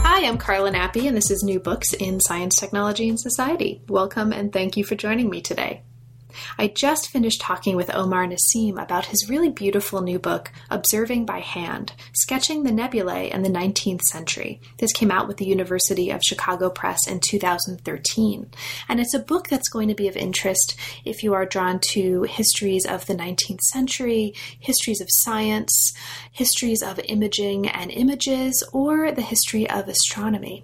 Hi, I'm Carla Nappi, and this is New Books in Science, Technology, and Society. Welcome, and thank you for joining me today. I just finished talking with Omar Nasim about his really beautiful new book, Observing by Hand, Sketching the Nebulae in the 19th Century. This came out with the University of Chicago Press in 2013. And it's a book that's going to be of interest if you are drawn to histories of the 19th century, histories of science, histories of imaging and images, or the history of astronomy.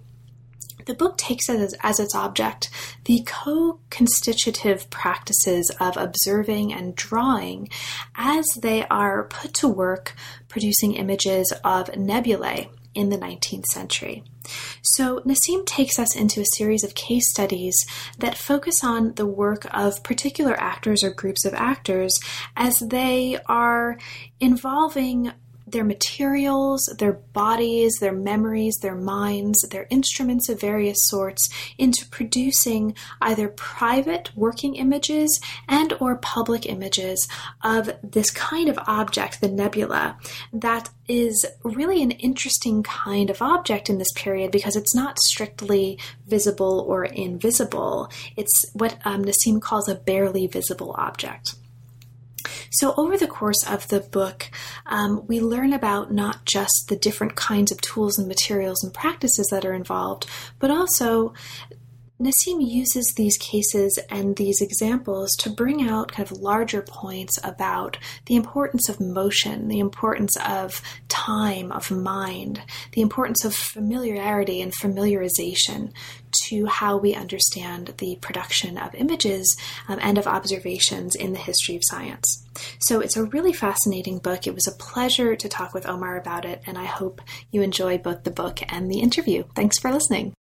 The book takes as its object the co-constitutive practices of observing and drawing as they are put to work producing images of nebulae in the 19th century. So Nasim takes us into a series of case studies that focus on the work of particular actors or groups of actors as they are involving their materials, their bodies, their memories, their minds, their instruments of various sorts into producing either private working images and or public images of this kind of object, the nebula, that is really an interesting kind of object in this period because it's not strictly visible or invisible. It's what Nasim calls a barely visible object. So over the course of the book, we learn about not just the different kinds of tools and materials and practices that are involved, but also Nasim uses these cases and these examples to bring out kind of larger points about the importance of motion, the importance of time, of mind, the importance of familiarity and familiarization to how we understand the production of images and of observations in the history of science. So it's a really fascinating book. It was a pleasure to talk with Omar about it, and I hope you enjoy both the book and the interview. Thanks for listening.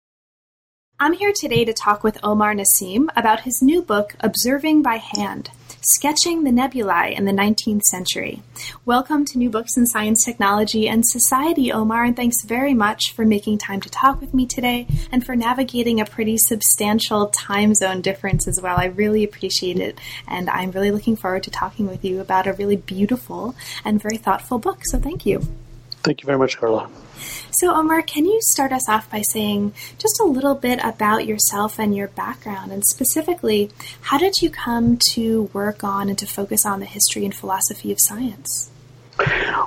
I'm here today to talk with Omar Nasim about his new book, Observing by Hand, Sketching the Nebulae in the 19th Century. Welcome to New Books in Science, Technology, and Society, Omar, and thanks very much for making time to talk with me today and for navigating a pretty substantial time zone difference as well. I really appreciate it, and I'm really looking forward to talking with you about a really beautiful and very thoughtful book, so thank you. Thank you very much, Carla. So, Omar, can you start us off by saying just a little bit about yourself and your background, and specifically, how did you come to work on and to focus on the history and philosophy of science?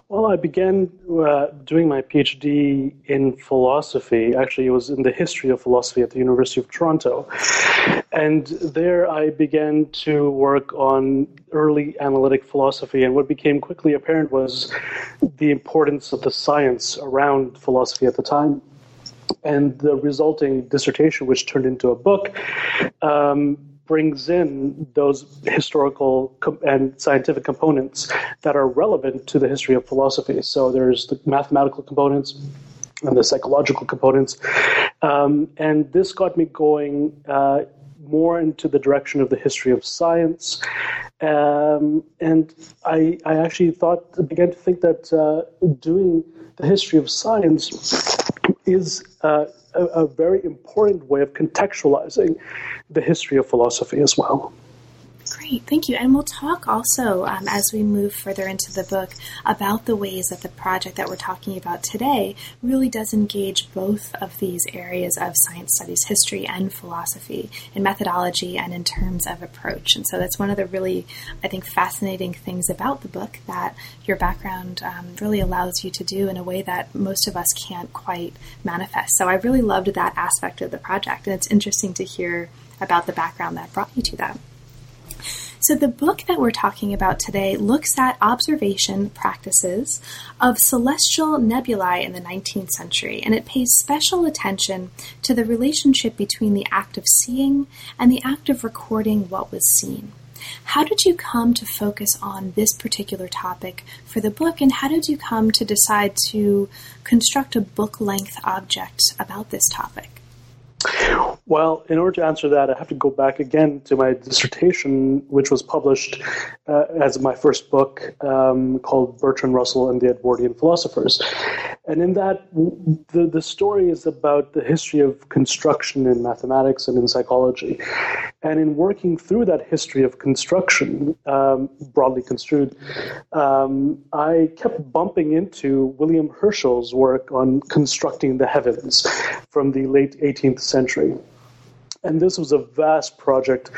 Well, I began doing my PhD in philosophy. Actually, it was in the history of philosophy at the University of Toronto. And there I began to work on early analytic philosophy. And what became quickly apparent was the importance of the science around philosophy at the time. And the resulting dissertation, which turned into a book, brings in those historical and scientific components that are relevant to the history of philosophy. So there's the mathematical components and the psychological components. And this got me going more into the direction of the history of science. And I actually began to think that doing the history of science is a very important way of contextualizing the history of philosophy as well. Great, thank you. And we'll talk also, as we move further into the book, about the ways that the project that we're talking about today really does engage both of these areas of science studies, history and philosophy, in methodology and in terms of approach. And so that's one of the really, I think, fascinating things about the book that your background really allows you to do in a way that most of us can't quite manifest. So I really loved that aspect of the project, and it's interesting to hear about the background that brought you to that. So the book that we're talking about today looks at observation practices of celestial nebulae in the 19th century, and it pays special attention to the relationship between the act of seeing and the act of recording what was seen. How did you come to focus on this particular topic for the book, and how did you come to decide to construct a book-length object about this topic? Well, in order to answer that, I have to go back again to my dissertation, which was published as my first book called Bertrand Russell and the Edwardian Philosophers. And in that, the story is about the history of construction in mathematics and in psychology. And in working through that history of construction, broadly construed, I kept bumping into William Herschel's work on constructing the heavens from the late 18th century. And this was a vast project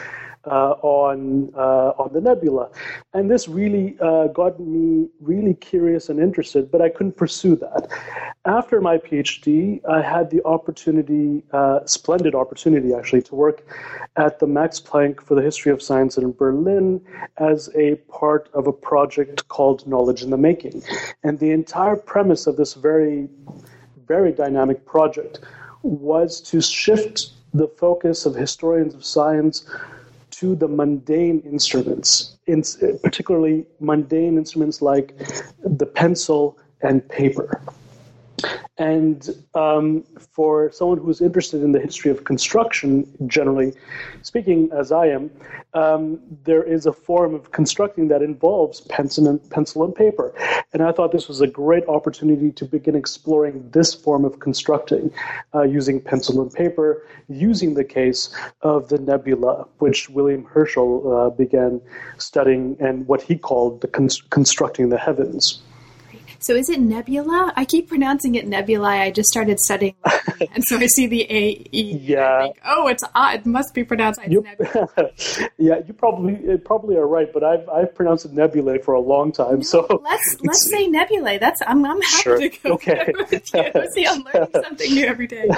on the nebula. And this really got me really curious and interested, but I couldn't pursue that. After my PhD, I had the opportunity, splendid opportunity actually, to work at the Max Planck for the History of Science in Berlin as a part of a project called Knowledge in the Making. And the entire premise of this very, very dynamic project was to shift the focus of historians of science to the mundane instruments, particularly mundane instruments like the pencil and paper. And for someone who's interested in the history of construction, generally speaking, as I am, there is a form of constructing that involves pencil and paper. And I thought this was a great opportunity to begin exploring this form of constructing using pencil and paper, using the case of the nebula, which William Herschel began studying and what he called the constructing the heavens. So is it nebula? I keep pronouncing it nebulae. I just started studying, and so I see the A-E. Yeah. And I think, it's odd. It must be pronounced as nebula. Yeah, you probably are right, but I've pronounced it nebulae for a long time. No, so let's say nebulae. That's I'm happy sure. to go. Okay. Let's see, I'm learning something new every day.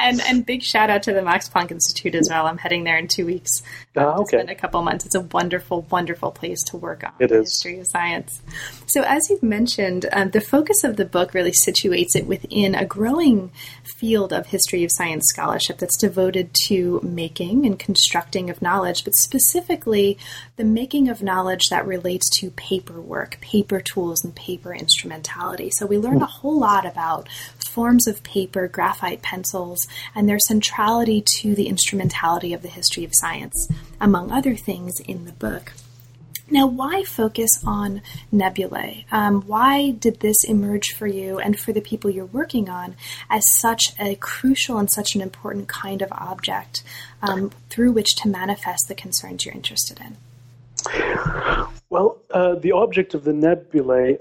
And big shout out to the Max Planck Institute as well. I'm heading there in 2 weeks. Okay. To spend a couple months. It's a wonderful, wonderful place to work on the history of science. So as you've mentioned. The focus of the book really situates it within a growing field of history of science scholarship that's devoted to making and constructing of knowledge, but specifically the making of knowledge that relates to paperwork, paper tools, and paper instrumentality. So we learned a whole lot about forms of paper, graphite pencils, and their centrality to the instrumentality of the history of science, among other things in the book. Now, why focus on nebulae? Why did this emerge for you and for the people you're working on as such a crucial and such an important kind of object through which to manifest the concerns you're interested in? Well, the object of the nebulae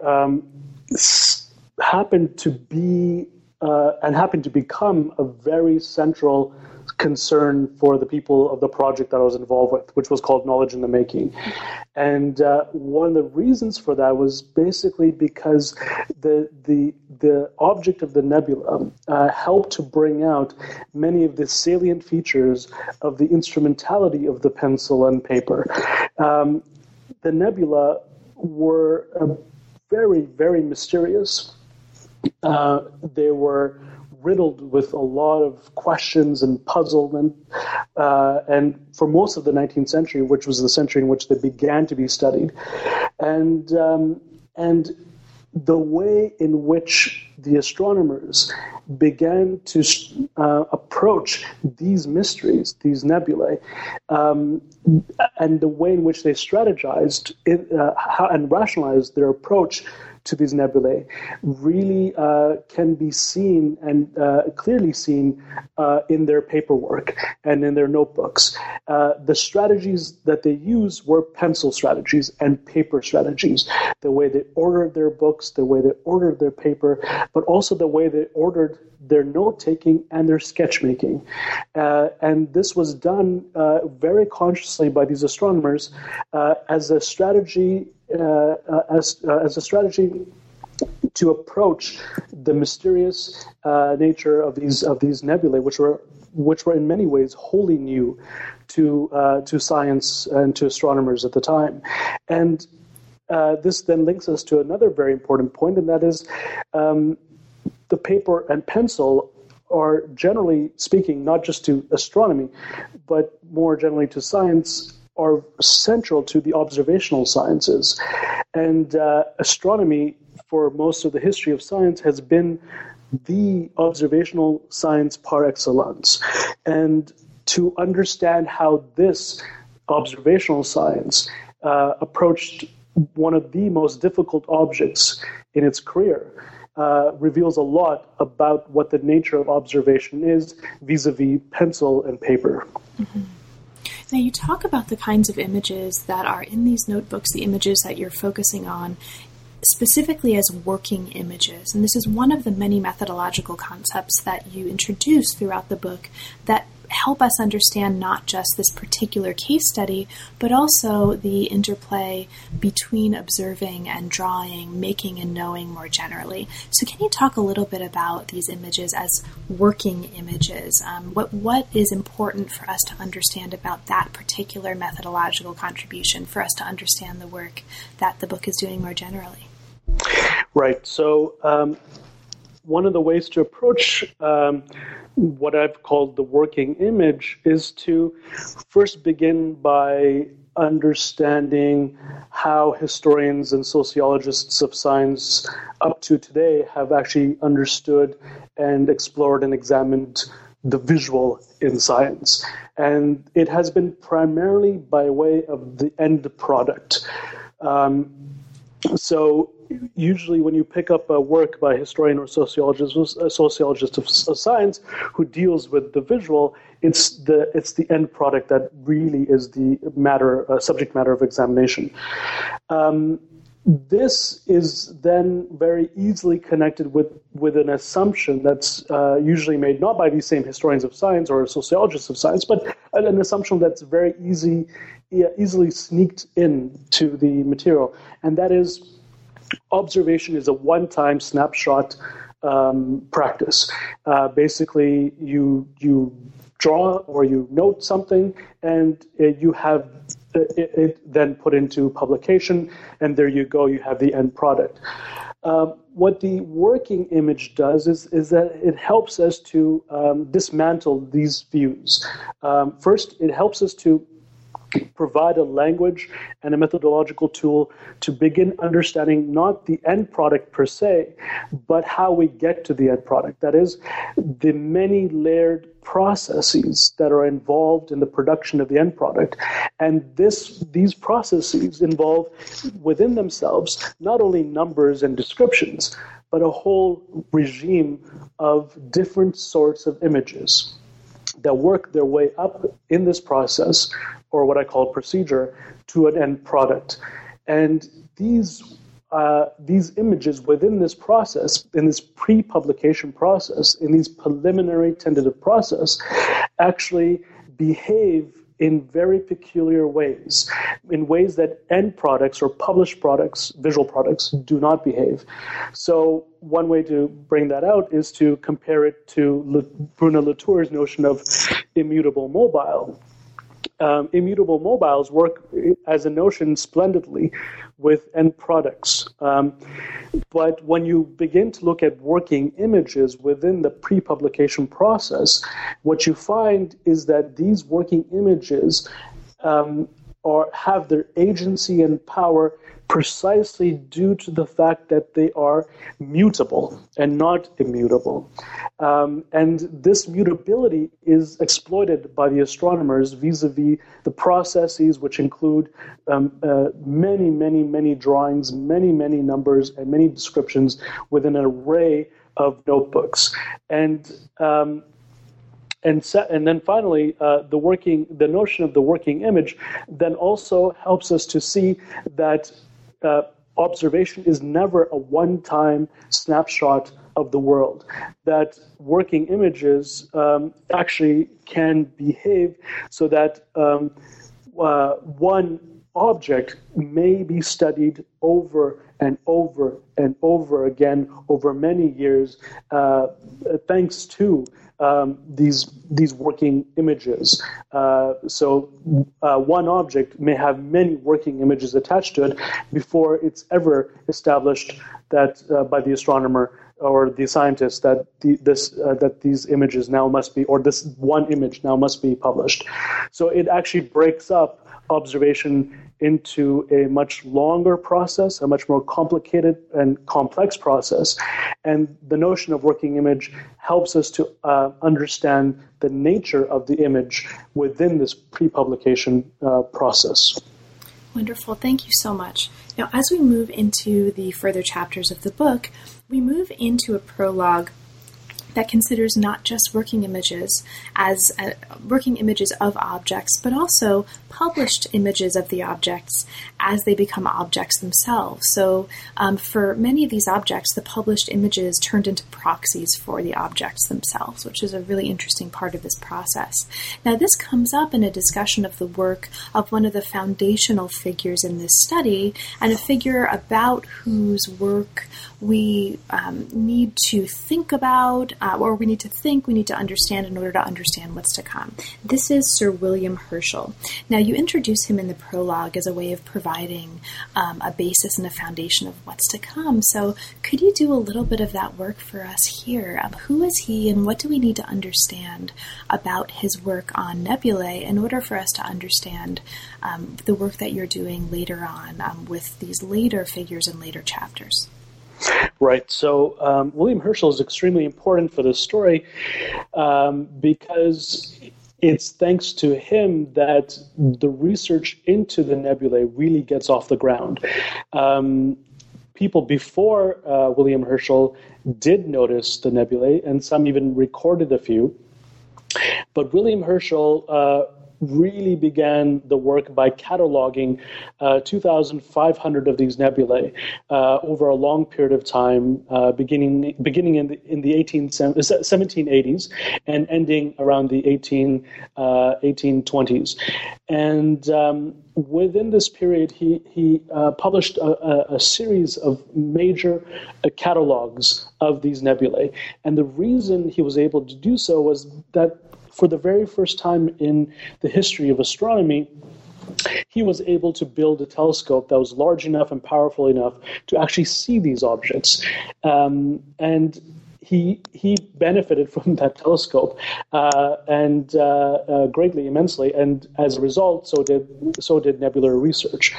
happened to be and happened to become a very central concern for the people of the project that I was involved with, which was called Knowledge in the Making. And one of the reasons for that was basically because the object of the nebula helped to bring out many of the salient features of the instrumentality of the pencil and paper. The nebula were very, very mysterious. They were riddled with a lot of questions and puzzlement, and for most of the 19th century, which was the century in which they began to be studied, and the way in which the astronomers began to approach these mysteries, these nebulae, and the way in which they strategized and rationalized their approach to these nebulae really can be seen and clearly seen in their paperwork and in their notebooks. The strategies that they used were pencil strategies and paper strategies. The way they ordered their books, the way they ordered their paper, but also the way they ordered their note-taking and their sketch-making. And this was done very consciously by these astronomers as a strategy to approach the mysterious nature of these nebulae, which were in many ways wholly new to science and to astronomers at the time. And this then links us to another very important point, and that is the paper and pencil are, generally speaking, not just to astronomy, but more generally to science, are central to the observational sciences. And astronomy, for most of the history of science, has been the observational science par excellence. And to understand how this observational science approached one of the most difficult objects in its career reveals a lot about what the nature of observation is vis-a-vis pencil and paper. Mm-hmm. Now, you talk about the kinds of images that are in these notebooks, the images that you're focusing on, specifically as working images. And this is one of the many methodological concepts that you introduce throughout the book that help us understand not just this particular case study, but also the interplay between observing and drawing, making and knowing more generally. So can you talk a little bit about these images as working images? What is important for us to understand about that particular methodological contribution for us to understand the work that the book is doing more generally? Right. So one of the ways to approach what I've called the working image is to first begin by understanding how historians and sociologists of science up to today have actually understood and explored and examined the visual in science. And it has been primarily by way of the end product. So usually when you pick up a work by a historian or sociologist of science who deals with the visual, it's the end product that really is the subject matter of examination. This is then very easily connected with an assumption that's usually made not by these same historians of science or sociologists of science, but an assumption that's very easily sneaked in to the material, and that is observation is a one-time snapshot practice. Basically, you draw or you note something, and you have it then put into publication, and there you go, you have the end product. What the working image does is that it helps us to dismantle these views. First, it helps us to provide a language and a methodological tool to begin understanding not the end product per se, but how we get to the end product. That is, the many layered processes that are involved in the production of the end product. And these processes involve within themselves not only numbers and descriptions, but a whole regime of different sorts of images that work their way up in this process, or what I call procedure, to an end product. And these images within this process, in this pre-publication process, in these preliminary tentative process, actually behave in very peculiar ways, in ways that end products or published products, visual products, do not behave. So one way to bring that out is to compare it to Bruno Latour's notion of immutable mobile. Immutable mobiles work as a notion splendidly with end products. But when you begin to look at working images within the pre-publication process, what you find is that these working images have their agency and power precisely due to the fact that they are mutable and not immutable. And this mutability is exploited by the astronomers vis-a-vis the processes, which include many, many, many drawings, many, many numbers, and many descriptions within an array of notebooks. And then finally, the notion of the working image then also helps us to see that observation is never a one-time snapshot of the world, that working images actually can behave so that one object may be studied over and over and over again over many years, thanks to these working images. So one object may have many working images attached to it before it's ever established that by the astronomer or the scientists that that these images now must be, or this one image now must be published. So it actually breaks up observation into a much longer process, a much more complicated and complex process. And the notion of working image helps us to understand the nature of the image within this pre-publication process. Wonderful. Thank you so much. Now, as we move into the further chapters of the book, we move into a prologue that considers not just working images of objects, but also published images of the objects as they become objects themselves. So for many of these objects, the published images turned into proxies for the objects themselves, which is a really interesting part of this process. Now, this comes up in a discussion of the work of one of the foundational figures in this study, and a figure about whose work we need to think about, or we need to understand in order to understand what's to come. This is Sir William Herschel. Now, you introduce him in the prologue as a way of providing a basis and a foundation of what's to come. So could you do a little bit of that work for us here? Who is he, and what do we need to understand about his work on nebulae in order for us to understand the work that you're doing later on with these later figures and later chapters? Right. So William Herschel is extremely important for this story because it's thanks to him that the research into the nebulae really gets off the ground. People before William Herschel did notice the nebulae, and some even recorded a few. But William Herschel really began the work by cataloging 2,500 of these nebulae over a long period of time, beginning in the 1780s and ending around the 1820s. And within this period, he published a series of major catalogs of these nebulae. And the reason he was able to do so was that for the very first time in the history of astronomy, he was able to build a telescope that was large enough and powerful enough to actually see these objects. And he benefited from that telescope greatly, immensely, and as a result, so did nebular research.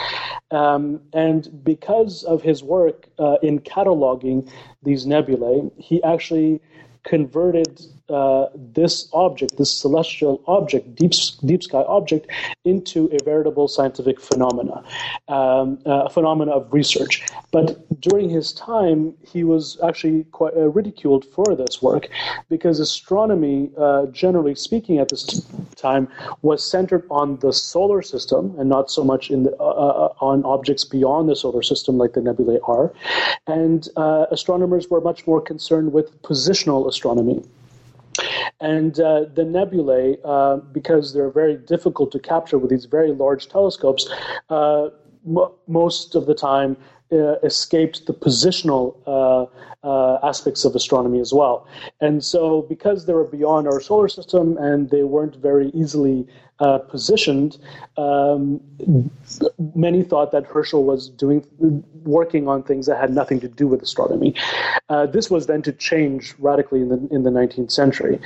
And because of his work in cataloging these nebulae, he actually converted this celestial object, deep sky object, into a veritable scientific phenomena, a phenomena of research. But during his time, he was actually quite ridiculed for this work, because astronomy, generally speaking at this time, was centered on the solar system and not so much on objects beyond the solar system like the nebulae are. And astronomers were much more concerned with positional astronomy. And the nebulae, because they're very difficult to capture with these very large telescopes, most of the time escaped the positional aspects of astronomy as well. And so because they were beyond our solar system and they weren't very easily positioned, many thought that Herschel was working on things that had nothing to do with astronomy. This was then to change radically in the 19th century.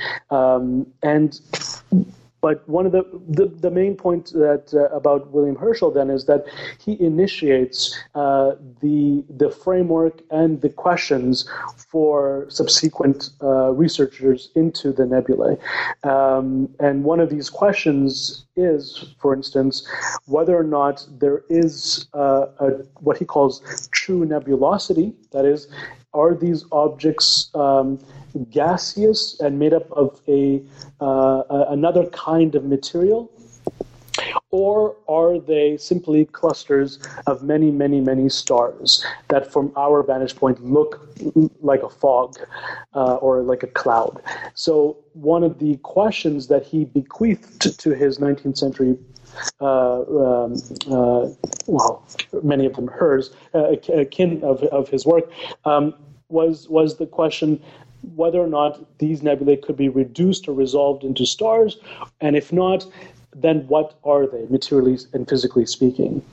But one of the main points that about William Herschel then is that he initiates the framework and the questions for subsequent researchers into the nebulae. And one of these questions is, for instance, whether or not there is what he calls true nebulosity. That is, are these objects gaseous and made up of another kind of material, or are they simply clusters of many, many, many stars that from our vantage point look like a fog or like a cloud? So one of the questions that he bequeathed to his 19th century many of them hers, kin of his work, was the question whether or not these nebulae could be reduced or resolved into stars, and if not, then what are they, materially and physically speaking?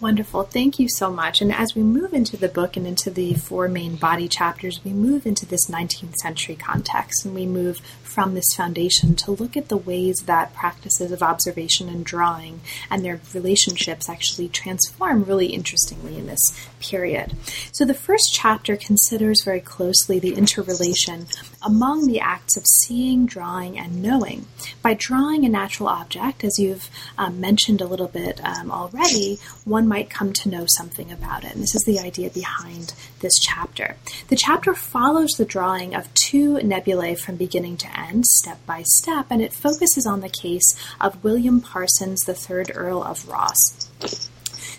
Wonderful. Thank you so much. And as we move into the book and into the four main body chapters, we move into this 19th century context, and we move from this foundation to look at the ways that practices of observation and drawing and their relationships actually transform really interestingly in this period. So the first chapter considers very closely the interrelation among the acts of seeing, drawing, and knowing. By drawing a natural object, as you've mentioned a little bit already, one might come to know something about it. And this is the idea behind this chapter. The chapter follows the drawing of two nebulae from beginning to end, step by step, and it focuses on the case of William Parsons, the third Earl of Rosse.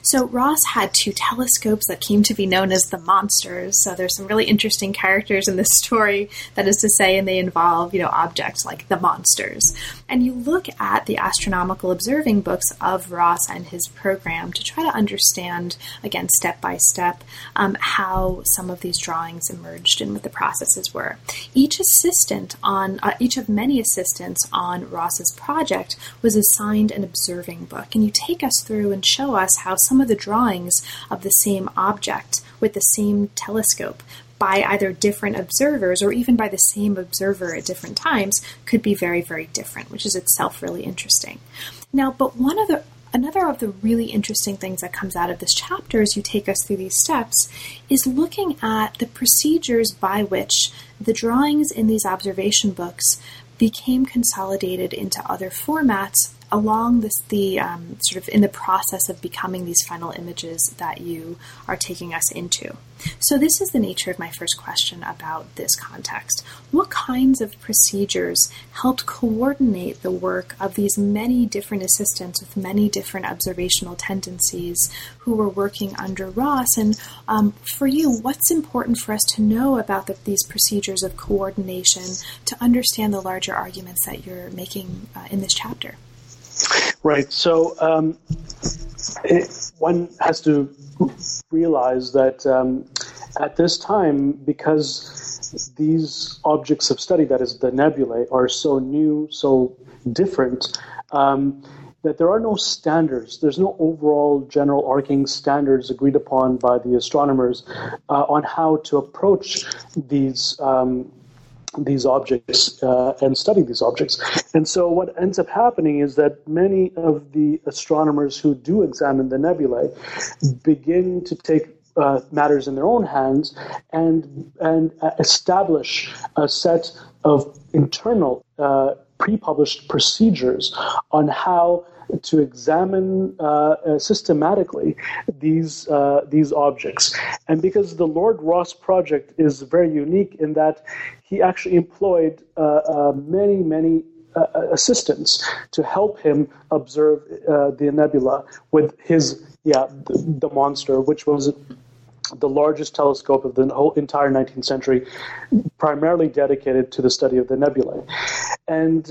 So Rosse had two telescopes that came to be known as the Monsters. So there's some really interesting characters in this story, that is to say, and they involve, objects like the Monsters. And you look at the astronomical observing books of Rosse and his program to try to understand, again, step by step, how some of these drawings emerged and what the processes were. Each of many assistants on Rosse's project was assigned an observing book. And you take us through and show us how some of the drawings of the same object with the same telescope by either different observers or even by the same observer at different times could be very, very different, which is itself really interesting. Now, but another of the really interesting things that comes out of this chapter as you take us through these steps is looking at the procedures by which the drawings in these observation books became consolidated into other formats along in the process of becoming these final images that you are taking us into. So this is the nature of my first question about this context. What kinds of procedures helped coordinate the work of these many different assistants with many different observational tendencies who were working under Rosse? And for you, what's important for us to know about these procedures of coordination to understand the larger arguments that you're making in this chapter? Right. So one has to realize that at this time, because these objects of study, that is the nebulae, are so new, so different, that there are no standards. There's no overall general arcing standards agreed upon by the astronomers on how to approach these objects and study these objects. And so what ends up happening is that many of the astronomers who do examine the nebulae begin to take matters in their own hands and establish a set of internal pre-published procedures on how to examine systematically these objects. And because the Lord Rosse project is very unique in that he actually employed many assistants to help him observe the nebula with his, the Monster, which was the largest telescope of the whole entire 19th century, primarily dedicated to the study of the nebulae. And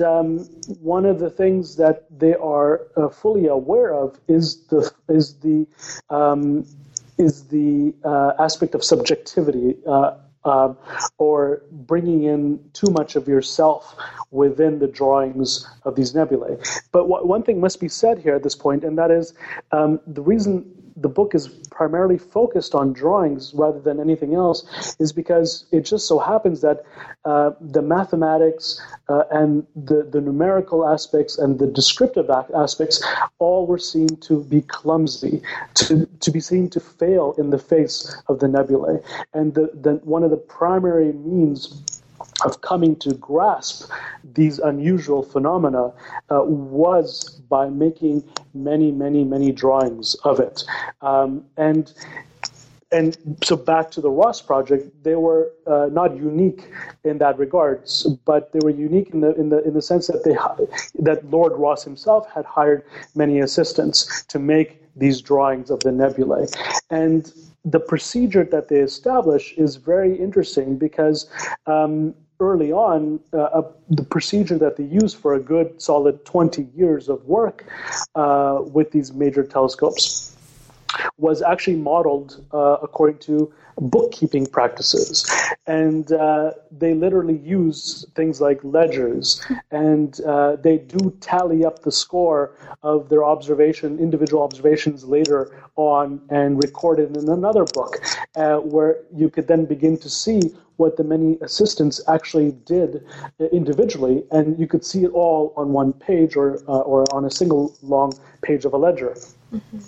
one of the things that they are fully aware of is the aspect of subjectivity, or bringing in too much of yourself within the drawings of these nebulae. But one thing must be said here at this point, and that is the reason the book is primarily focused on drawings rather than anything else is because it just so happens that the mathematics and the numerical aspects and the descriptive aspects all were seen to be clumsy, to be seen to fail in the face of the nebulae. And one of the primary means of coming to grasp these unusual phenomena was by making many, many, many drawings of it. And so back to the Rosse project, they were not unique in that regard, but they were unique in the sense that that Lord Rosse himself had hired many assistants to make these drawings of the nebulae. And the procedure that they establish is very interesting because early on, the procedure that they used for a good solid 20 years of work with these major telescopes was actually modeled according to bookkeeping practices. And they literally use things like ledgers, and they do tally up the score of their individual observations later on and record it in another book, where you could then begin to see what the many assistants actually did individually, and you could see it all on one page or on a single long page of a ledger. Mm-hmm.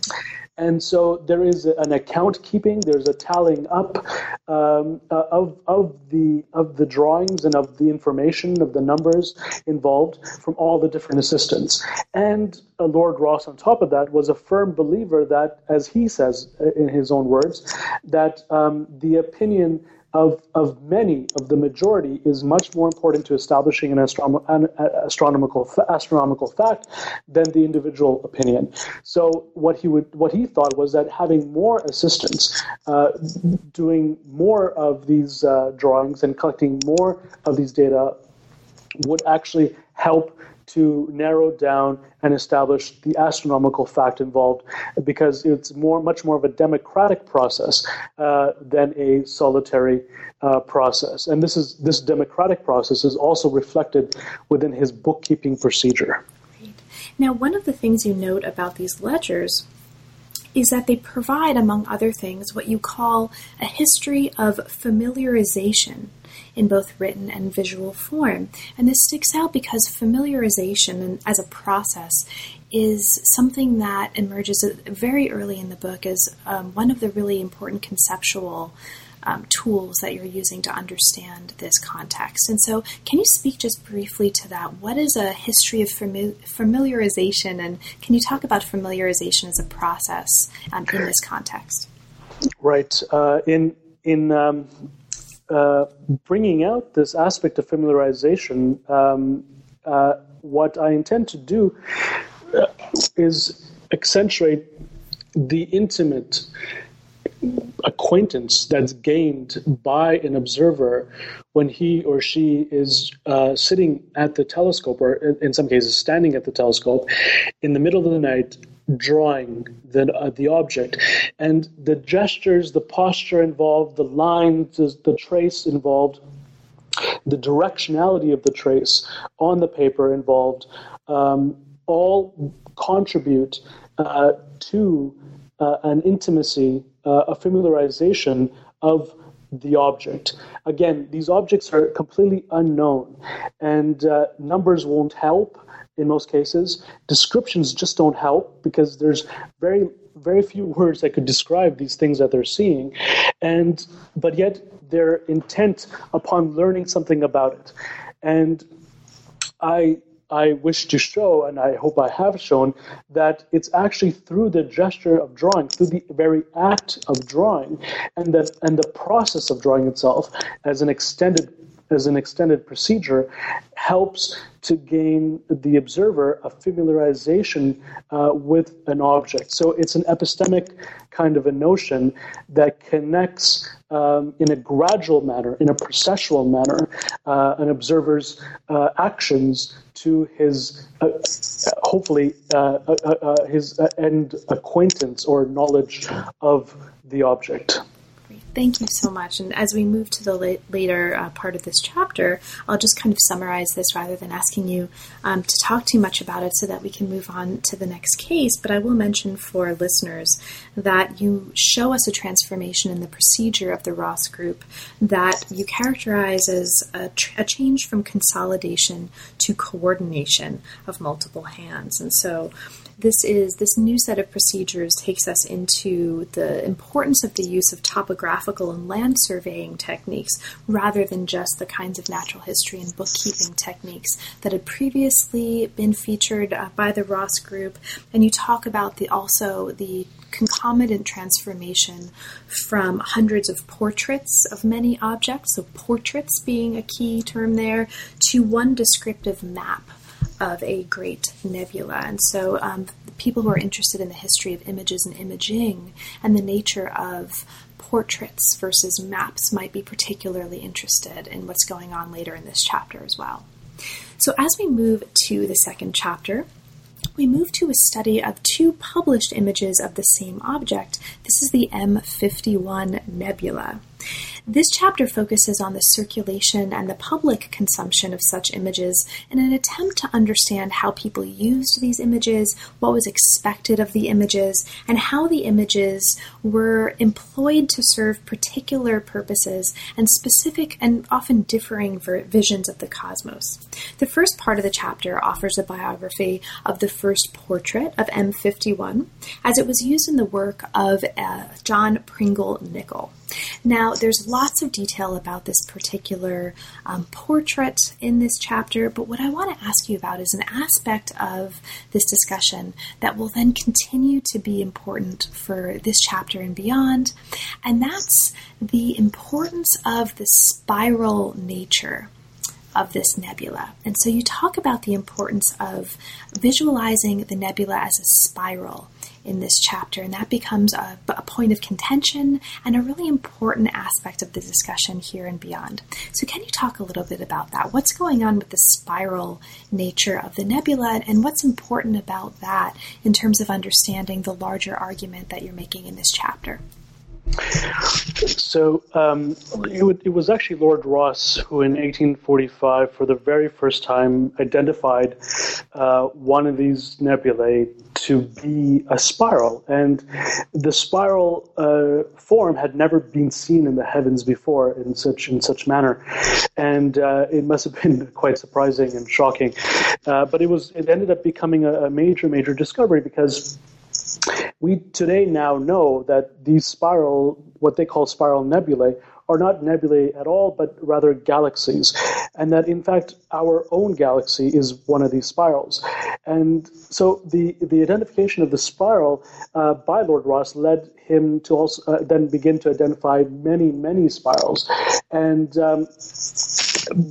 And so there is an account keeping, there's a tallying up of the drawings and of the information, of the numbers involved from all the different assistants. And Lord Rosse, on top of that, was a firm believer that, as he says in his own words, that the opinion of many, of the majority, is much more important to establishing an astronomical fact than the individual opinion. So what he thought was that having more assistants doing more of these drawings and collecting more of these data would actually help to narrow down and establish the astronomical fact involved, because it's much more of a democratic process than a solitary process. And this democratic process is also reflected within his bookkeeping procedure. Great. Now, one of the things you note about these ledgers is that they provide, among other things, what you call a history of familiarization in both written and visual form. And this sticks out because familiarization as a process is something that emerges very early in the book as one of the really important conceptual tools that you're using to understand this context. And so can you speak just briefly to that? What is a history of familiarization, and can you talk about familiarization as a process in this context? Right. In bringing out this aspect of familiarization, what I intend to do is accentuate the intimate acquaintance that's gained by an observer when he or she is sitting at the telescope, or in some cases standing at the telescope, in the middle of the night, drawing the object. And the gestures, the posture involved, the lines, the trace involved, the directionality of the trace on the paper involved, all contribute to an intimacy, a familiarization of the object. Again, these objects are completely unknown, and numbers won't help. In most cases, descriptions just don't help, because there's very, very few words that could describe these things that they're seeing, but yet they're intent upon learning something about it. And I wish to show, and I hope I have shown, that it's actually through the gesture of drawing, through the very act of drawing, and the process of drawing itself as an extended procedure, helps to gain the observer a familiarization with an object. So it's an epistemic kind of a notion that connects in a gradual manner, in a processual manner, an observer's actions to his, hopefully, his end acquaintance or knowledge of the object. Thank you so much. And as we move to the later part of this chapter, I'll just kind of summarize this rather than asking you to talk too much about it so that we can move on to the next case. But I will mention for listeners that you show us a transformation in the procedure of the Rosse group that you characterize as a change from consolidation to coordination of multiple hands. And so this new set of procedures takes us into the importance of the use of topographical and land surveying techniques rather than just the kinds of natural history and bookkeeping techniques that had previously been featured by the Rosse group. And you talk about the concomitant transformation from hundreds of portraits of many objects, so portraits being a key term there, to one descriptive map of a great nebula. And so people who are interested in the history of images and imaging and the nature of portraits versus maps might be particularly interested in what's going on later in this chapter as well. So as we move to the second chapter, we move to a study of two published images of the same object. This is the M51 nebula. This chapter focuses on the circulation and the public consumption of such images in an attempt to understand how people used these images, what was expected of the images, and how the images were employed to serve particular purposes and specific and often differing visions of the cosmos. The first part of the chapter offers a biography of the first portrait of M51, as it was used in the work of John Pringle Nichol. Now, there's lots of detail about this particular portrait in this chapter, but what I want to ask you about is an aspect of this discussion that will then continue to be important for this chapter and beyond, and that's the importance of the spiral nature of this nebula. And so you talk about the importance of visualizing the nebula as a spiral in this chapter, and that becomes a point of contention and a really important aspect of the discussion here and beyond. So can you talk a little bit about that? What's going on with the spiral nature of the nebula, and what's important about that in terms of understanding the larger argument that you're making in this chapter? So it was actually Lord Rosse who in 1845 for the very first time identified one of these nebulae to be a spiral, and the spiral form had never been seen in the heavens before in such manner, and it must have been quite surprising and shocking, but it ended up becoming a major discovery, because we today now know that these what they call spiral nebulae, are not nebulae at all, but rather galaxies. And that, in fact, our own galaxy is one of these spirals. And so the identification of the spiral by Lord Rosse led him to also then begin to identify many, many spirals. And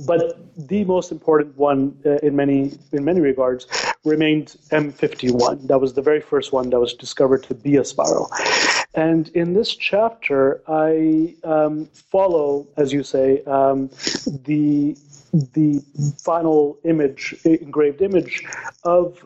but the most important one in many regards remained M51. That was the very first one that was discovered to be a spiral. And in this chapter, I follow, as you say, the final engraved image of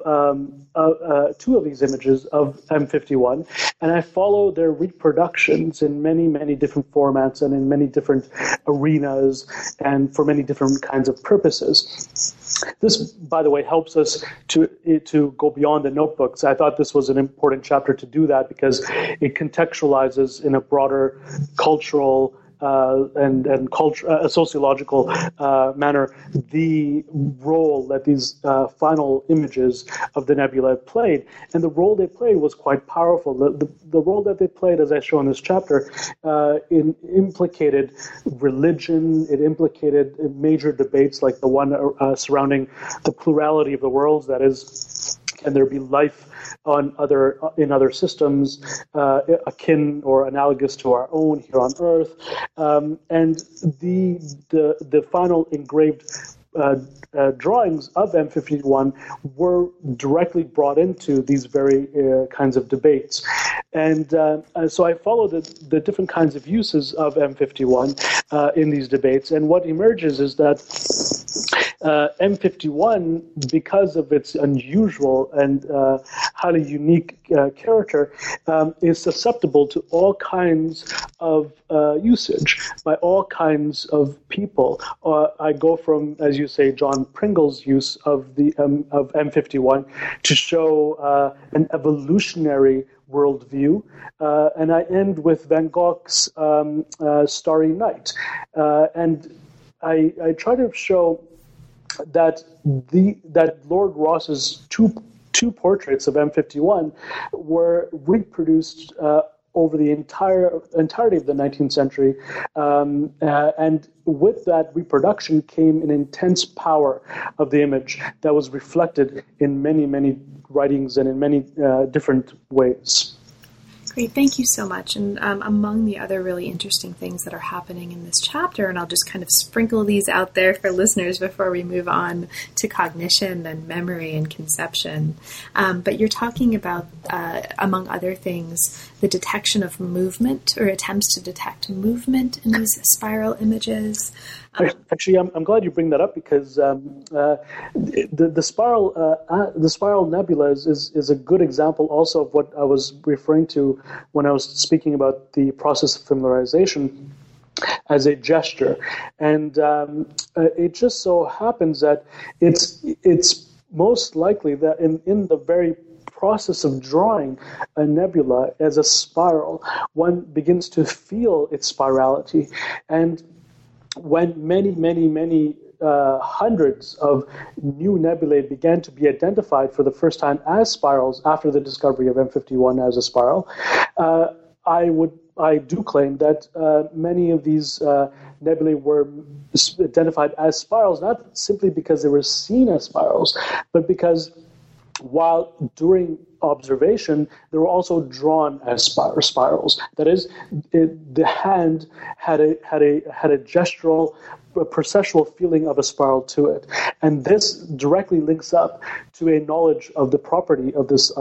two of these images of M51, and I follow their reproductions in many, many different formats and in many different arenas and for many different kinds of purposes. This, by the way, helps us to go beyond the notebooks. I thought this was an important chapter to do that because it contextualizes in a broader cultural sociological manner the role that these final images of the nebula played, and the role they played was quite powerful. The role that they played, as I show in this chapter, implicated religion. It implicated major debates like the one surrounding the plurality of the worlds. That is, can there be life in other systems akin or analogous to our own here on Earth, and the final engraved drawings of M51 were directly brought into these very kinds of debates. And so I followed the different kinds of uses of M51 in these debates, and what emerges is that M51, because of its unusual and highly unique character, is susceptible to all kinds of usage by all kinds of people. I go from, as you say, John Pringle's use of the of M51 to show an evolutionary worldview, and I end with Van Gogh's Starry Night, and I try to show that Lord Rosse's two portraits of M51 were reproduced over the entirety of the 19th century, and with that reproduction came an intense power of the image that was reflected in many, many writings and in many different ways. Great, thank you so much. And among the other really interesting things that are happening in this chapter, and I'll just kind of sprinkle these out there for listeners before we move on to cognition and memory and conception, but you're talking about, among other things, the detection of movement or attempts to detect movement in these spiral images. Actually, I'm glad you bring that up because the spiral nebula is a good example also of what I was referring to when I was speaking about the process of familiarization as a gesture, and it just so happens that it's most likely that in the very process of drawing a nebula as a spiral, one begins to feel its spirality. And when many hundreds of new nebulae began to be identified for the first time as spirals after the discovery of M51 as a spiral, I do claim that many of these nebulae were identified as spirals, not simply because they were seen as spirals, but because while during observation, they were also drawn as spirals. That is, the hand had a gestural, a perceptual feeling of a spiral to it, and this directly links up to a knowledge of the property of this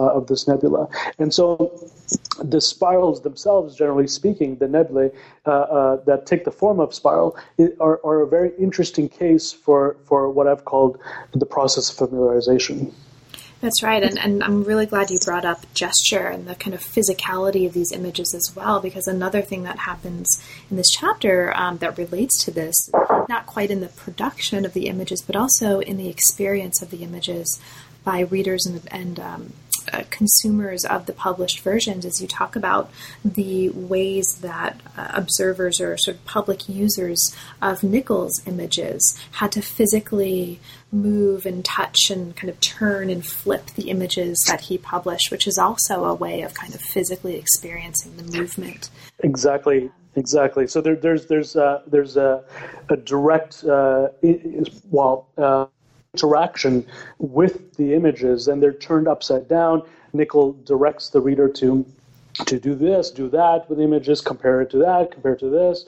nebula. And so, the spirals themselves, generally speaking, the nebulae that take the form of spiral are a very interesting case for what I've called the process of familiarization. That's right, and I'm really glad you brought up gesture and the kind of physicality of these images as well, because another thing that happens in this chapter that relates to this, not quite in the production of the images, but also in the experience of the images by readers and consumers of the published versions, as you talk about the ways that observers or sort of public users of Nichol's images had to physically move and touch and kind of turn and flip the images that he published, which is also a way of kind of physically experiencing the movement. Exactly. So there's a direct interaction with the images, and they're turned upside down. Nichol directs the reader to do this, do that with images, compare it to that, compare it to this.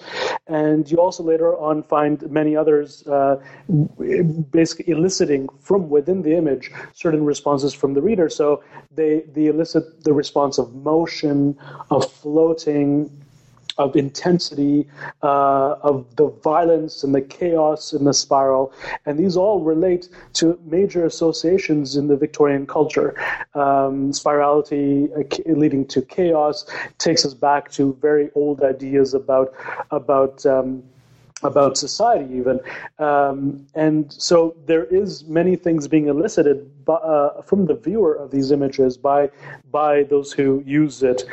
And you also later on find many others basically eliciting from within the image certain responses from the reader. So they elicit the response of motion, of floating, of intensity, of the violence and the chaos in the spiral. And these all relate to major associations in the Victorian culture. Spirality leading to chaos takes us back to very old ideas about society even. And so there is many things being elicited from the viewer of these images by those who use it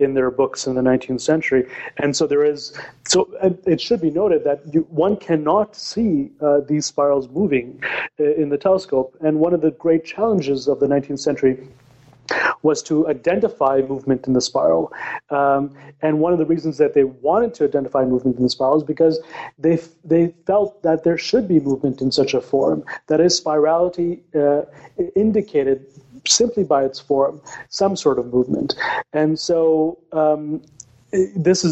in their books in the 19th century. And so there is, so it should be noted that one cannot see these spirals moving in the telescope. And one of the great challenges of the 19th century was to identify movement in the spiral. And one of the reasons that they wanted to identify movement in the spiral is because they felt that there should be movement in such a form. That is, spirality indicated simply by its form some sort of movement. And so this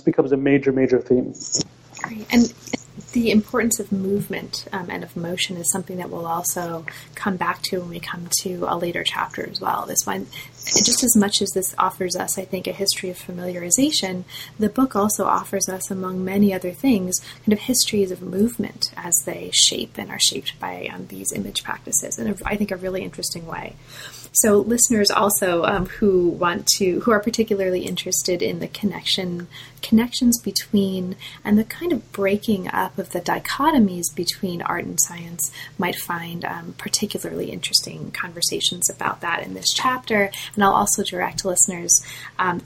becomes a major theme. Great. And the importance of movement and of motion is something that we'll also come back to when we come to a later chapter as well. This one, just as much as this offers us, I think, a history of familiarization, the book also offers us, among many other things, kind of histories of movement as they shape and are shaped by these image practices in, I think, a really interesting way. So listeners also who are particularly interested in the connections between and the kind of breaking up of the dichotomies between art and science might find particularly interesting conversations about that in this chapter. And I'll also direct listeners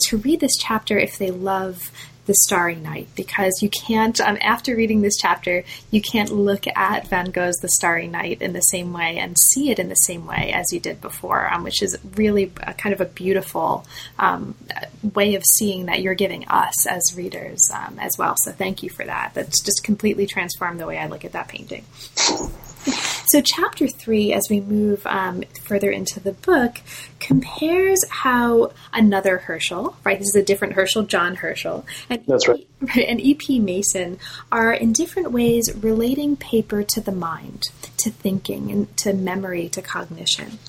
to read this chapter if they love The Starry Night, because you can't, after reading this chapter, you can't look at Van Gogh's The Starry Night in the same way and see it in the same way as you did before, which is really a kind of a beautiful way of seeing that you're giving us as readers as well. So thank you for that. That's just completely transformed the way I look at that painting. So chapter 3, as we move further into the book, compares how another Herschel, right, this is a different Herschel, John Herschel, and that's right. And E.P. Mason are in different ways relating paper to the mind, to thinking, and to memory, to cognition.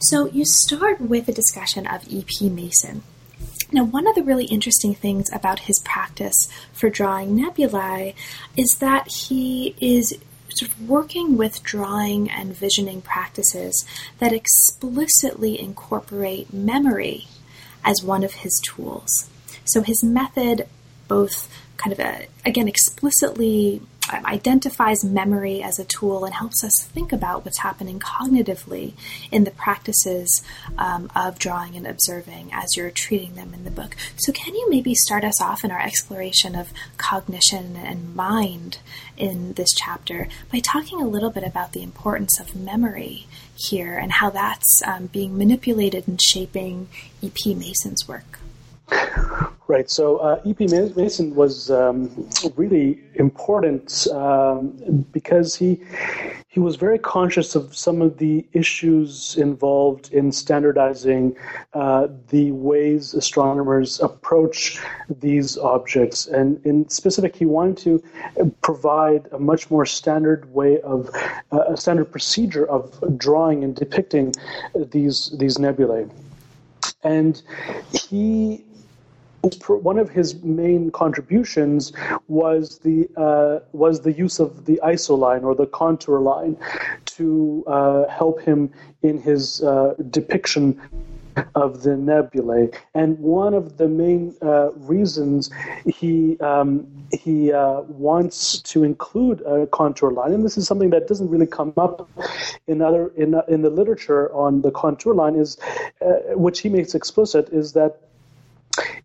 So you start with a discussion of E.P. Mason. Now, one of the really interesting things about his practice for drawing nebulae is that he is sort of working with drawing and visioning practices that explicitly incorporate memory as one of his tools. So his method both kind of, explicitly identifies memory as a tool and helps us think about what's happening cognitively in the practices of drawing and observing as you're treating them in the book. So can you maybe start us off in our exploration of cognition and mind in this chapter by talking a little bit about the importance of memory here and how that's being manipulated and shaping E.P. Mason's work? Right. So E.P. Mason was really important because he was very conscious of some of the issues involved in standardizing the ways astronomers approach these objects. And in specific, he wanted to provide a much more standard way of a standard procedure of drawing and depicting these nebulae. And one of his main contributions was the use of the isoline or the contour line to help him in his depiction of the nebulae. And one of the main reasons he wants to include a contour line, and this is something that doesn't really come up in the literature on the contour line, is which he makes explicit, is that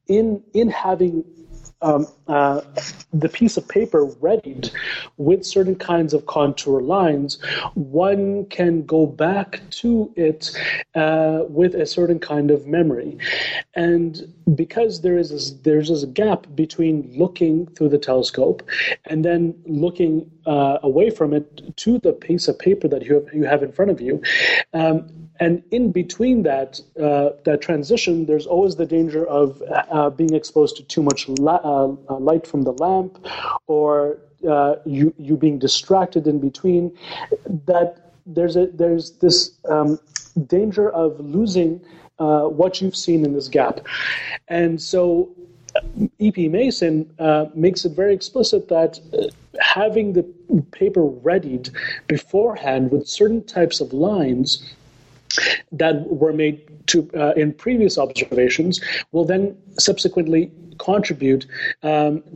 in having the piece of paper readied with certain kinds of contour lines, one can go back to it with a certain kind of memory. And because there's this gap between looking through the telescope and then looking away from it to the piece of paper that you have in front of you, and in between that transition, there's always the danger of being exposed to too much light from the lamp, or you being distracted in between. That there's this danger of losing what you've seen in this gap, and so E.P. Mason makes it very explicit that having the paper readied beforehand with certain types of lines that were made to in previous observations will then subsequently contribute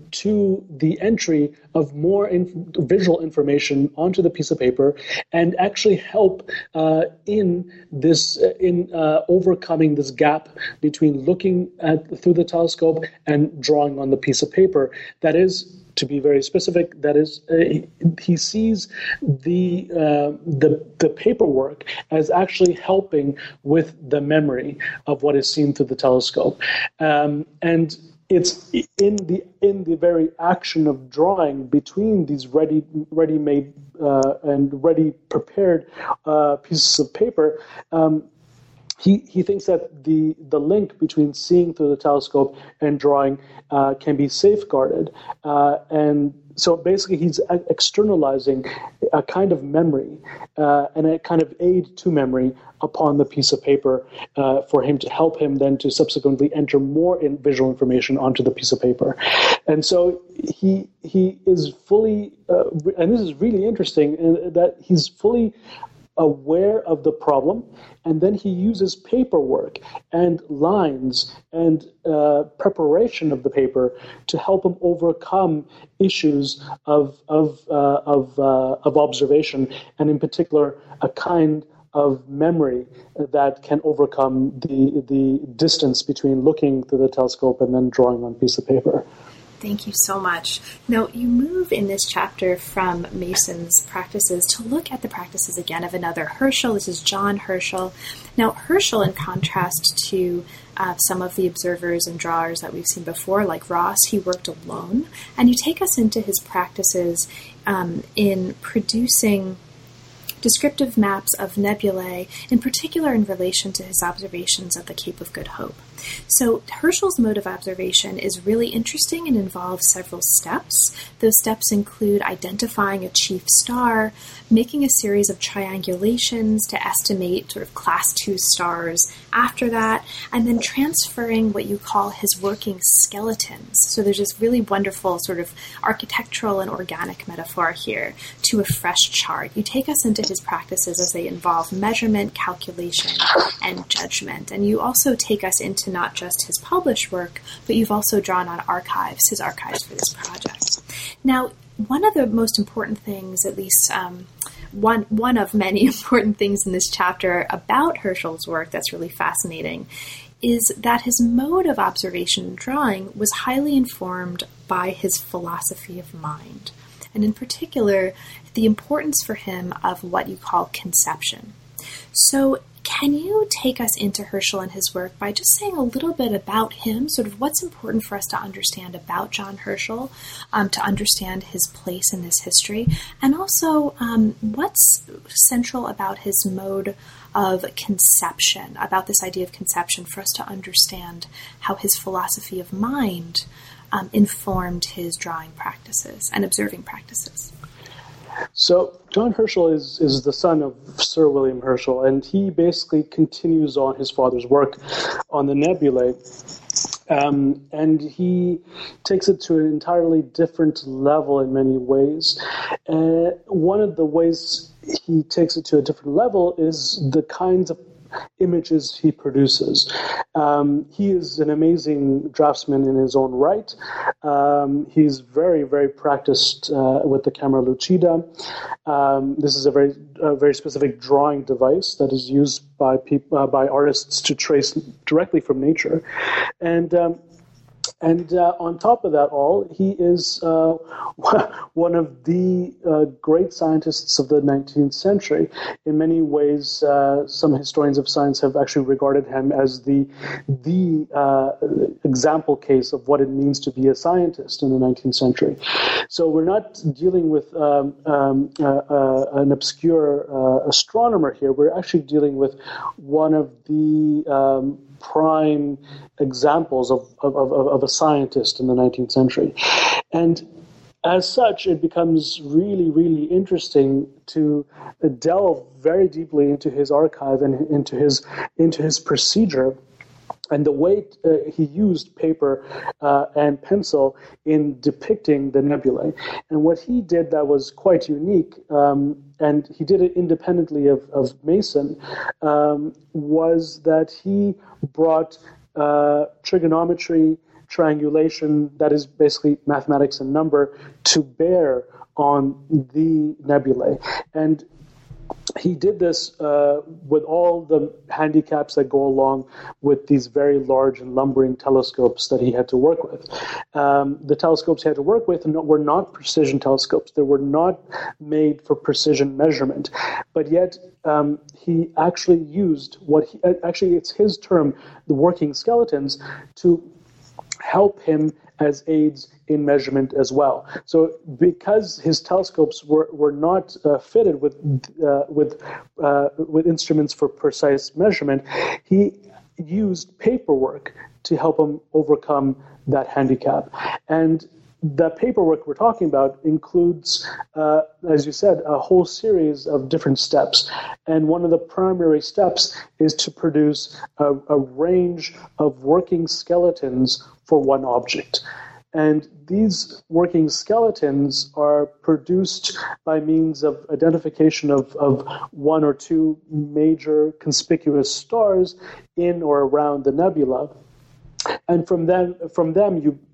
to the entry of more visual information onto the piece of paper, and actually help in overcoming this gap between looking through the telescope and drawing on the piece of paper. That is, to be very specific, that is, he sees the paperwork as actually helping with the memory of what is seen through the telescope, and it's in the very action of drawing between these ready-made and ready-prepared pieces of paper. He thinks that the link between seeing through the telescope and drawing can be safeguarded. And so basically he's externalizing a kind of memory and a kind of aid to memory upon the piece of paper for him to help him then to subsequently enter more visual information onto the piece of paper. And so he is fully, and this is really interesting, that he's fully aware of the problem, and then he uses paperwork and lines and preparation of the paper to help him overcome issues of observation, and in particular a kind of memory that can overcome the distance between looking through the telescope and then drawing on a piece of paper. Thank you so much. Now, you move in this chapter from Mason's practices to look at the practices again of another Herschel. This is John Herschel. Now, Herschel, in contrast to some of the observers and drawers that we've seen before, like Rosse, he worked alone. And you take us into his practices in producing descriptive maps of nebulae, in particular in relation to his observations at the Cape of Good Hope. So Herschel's mode of observation is really interesting and involves several steps. Those steps include identifying a chief star, making a series of triangulations to estimate sort of class 2 stars after that, and then transferring what you call his working skeletons. So there's this really wonderful sort of architectural and organic metaphor here to a fresh chart. You take us into his practices as they involve measurement, calculation, and judgment. And you also take us into not just his published work, but you've also drawn on his archives for this project. Now, one of the most important things, at least one of many important things in this chapter about Herschel's work that's really fascinating, is that his mode of observation and drawing was highly informed by his philosophy of mind, and in particular, the importance for him of what you call conception. So can you take us into Herschel and his work by just saying a little bit about him, sort of what's important for us to understand about John Herschel, to understand his place in this history, and also what's central about his mode of conception, about this idea of conception, for us to understand how his philosophy of mind informed his drawing practices and observing practices? So John Herschel is the son of Sir William Herschel, and he basically continues on his father's work on the nebulae, and he takes it to an entirely different level in many ways. One of the ways he takes it to a different level is the kinds of images he produces. He is an amazing draftsman in his own right. He's very, very practiced with the camera lucida. This is a very specific drawing device that is used by artists to trace directly from nature, and on top of that all, he is one of the great scientists of the 19th century. In many ways, some historians of science have actually regarded him as the example case of what it means to be a scientist in the 19th century. So we're not dealing with an obscure astronomer here. We're actually dealing with one of the prime examples of a scientist in the 19th century. And as such, it becomes really, really interesting to delve very deeply into his archive and into his procedure and the way he used paper and pencil in depicting the nebulae. And what he did that was quite unique, and he did it independently of Mason, was that he brought trigonometry, triangulation, that is basically mathematics and number, to bear on the nebulae. And he did this with all the handicaps that go along with these very large and lumbering telescopes that he had to work with. The telescopes he had to work with were not precision telescopes. They were not made for precision measurement. But yet he actually used it's his term, the working skeletons, to help him as aids in measurement as well. So because his telescopes were not fitted with instruments for precise measurement, he used paperwork to help him overcome that handicap. And the paperwork we're talking about includes, as you said, a whole series of different steps. And one of the primary steps is to produce a range of working skeletons for one object. And these working skeletons are produced by means of identification of one or two major conspicuous stars in or around the nebula. And from them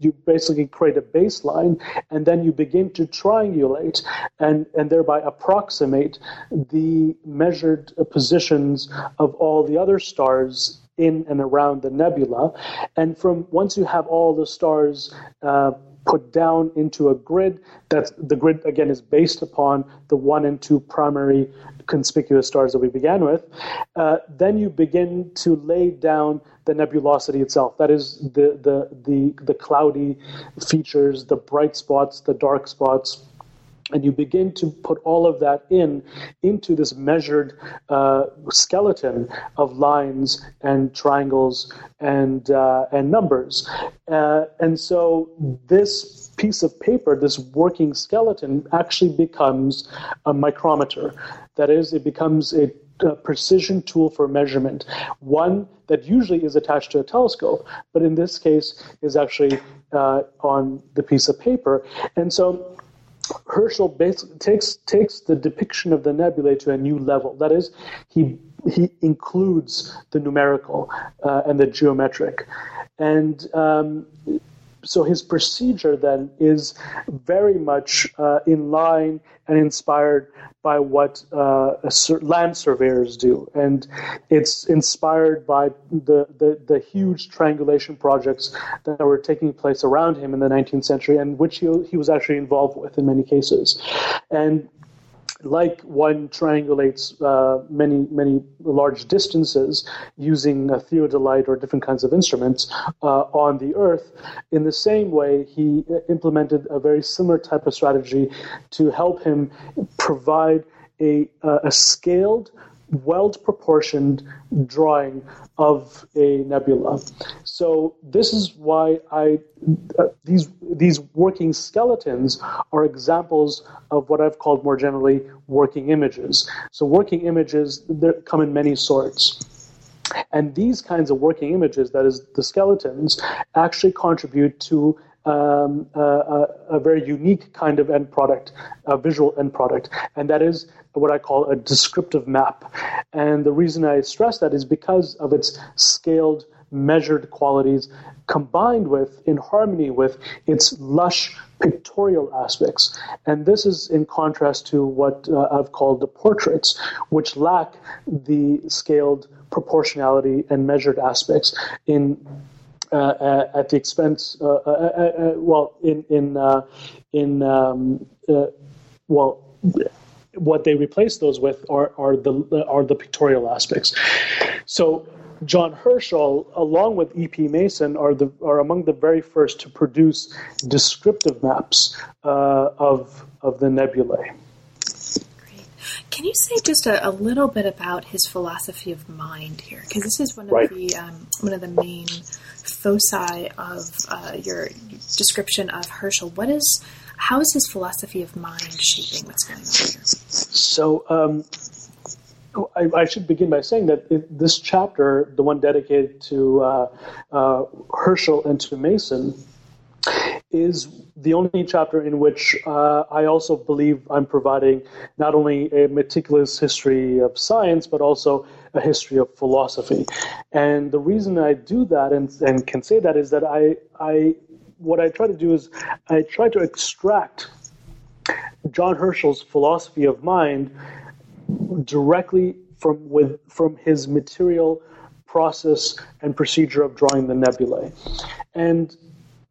you basically create a baseline, and then you begin to triangulate and thereby approximate the measured positions of all the other stars in and around the nebula. And from once you have all the stars put down into a grid, that's the grid again is based upon the 1 and 2 primary conspicuous stars that we began with, then you begin to lay down the nebulosity itself. That is the cloudy features, the bright spots, the dark spots, And you begin to put all of that into this measured skeleton of lines and triangles and numbers. And so this piece of paper, this working skeleton, actually becomes a micrometer. That is, it becomes a precision tool for measurement, one that usually is attached to a telescope, but in this case is actually on the piece of paper. And so Herschel basically takes the depiction of the nebulae to a new level. That is, he includes the numerical and the geometric. And so his procedure then is very much in line and inspired by what land surveyors do. And it's inspired by the huge triangulation projects that were taking place around him in the 19th century, and which he was actually involved with in many cases. And like one triangulates many large distances using a theodolite or different kinds of instruments on the Earth, in the same way he implemented a very similar type of strategy to help him provide a scaled, well-proportioned drawing of a nebula. So this is why these working skeletons are examples of what I've called more generally working images. So working images, they come in many sorts. And these kinds of working images, that is the skeletons, actually contribute to a very unique kind of end product, a visual end product, and that is what I call a descriptive map. And the reason I stress that is because of its scaled, measured qualities, combined with, in harmony with, its lush pictorial aspects. And this is in contrast to what I've called the portraits, which lack the scaled proportionality and measured aspects at the expense, what they replace those with are the pictorial aspects. So John Herschel, along with E.P. Mason, are among the very first to produce descriptive maps of the nebulae. Can you say just a little bit about his philosophy of mind here? Because this is one of the one of the main foci of your description of Herschel. How is his philosophy of mind shaping what's going on here? So I should begin by saying that this chapter, the one dedicated to Herschel and to Mason, is the only chapter in which I also believe I'm providing not only a meticulous history of science, but also a history of philosophy. And the reason I do that and can say that is that what I try to do is I try to extract John Herschel's philosophy of mind directly from his material process and procedure of drawing the nebulae. And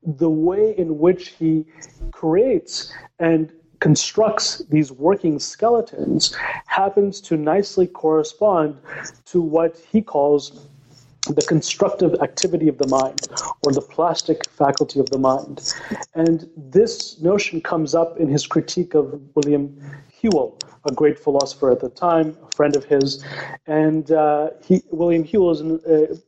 the way in which he creates and constructs these working skeletons happens to nicely correspond to what he calls the constructive activity of the mind, or the plastic faculty of the mind. And this notion comes up in his critique of William Whewell, a great philosopher at the time, a friend of his. And William Whewell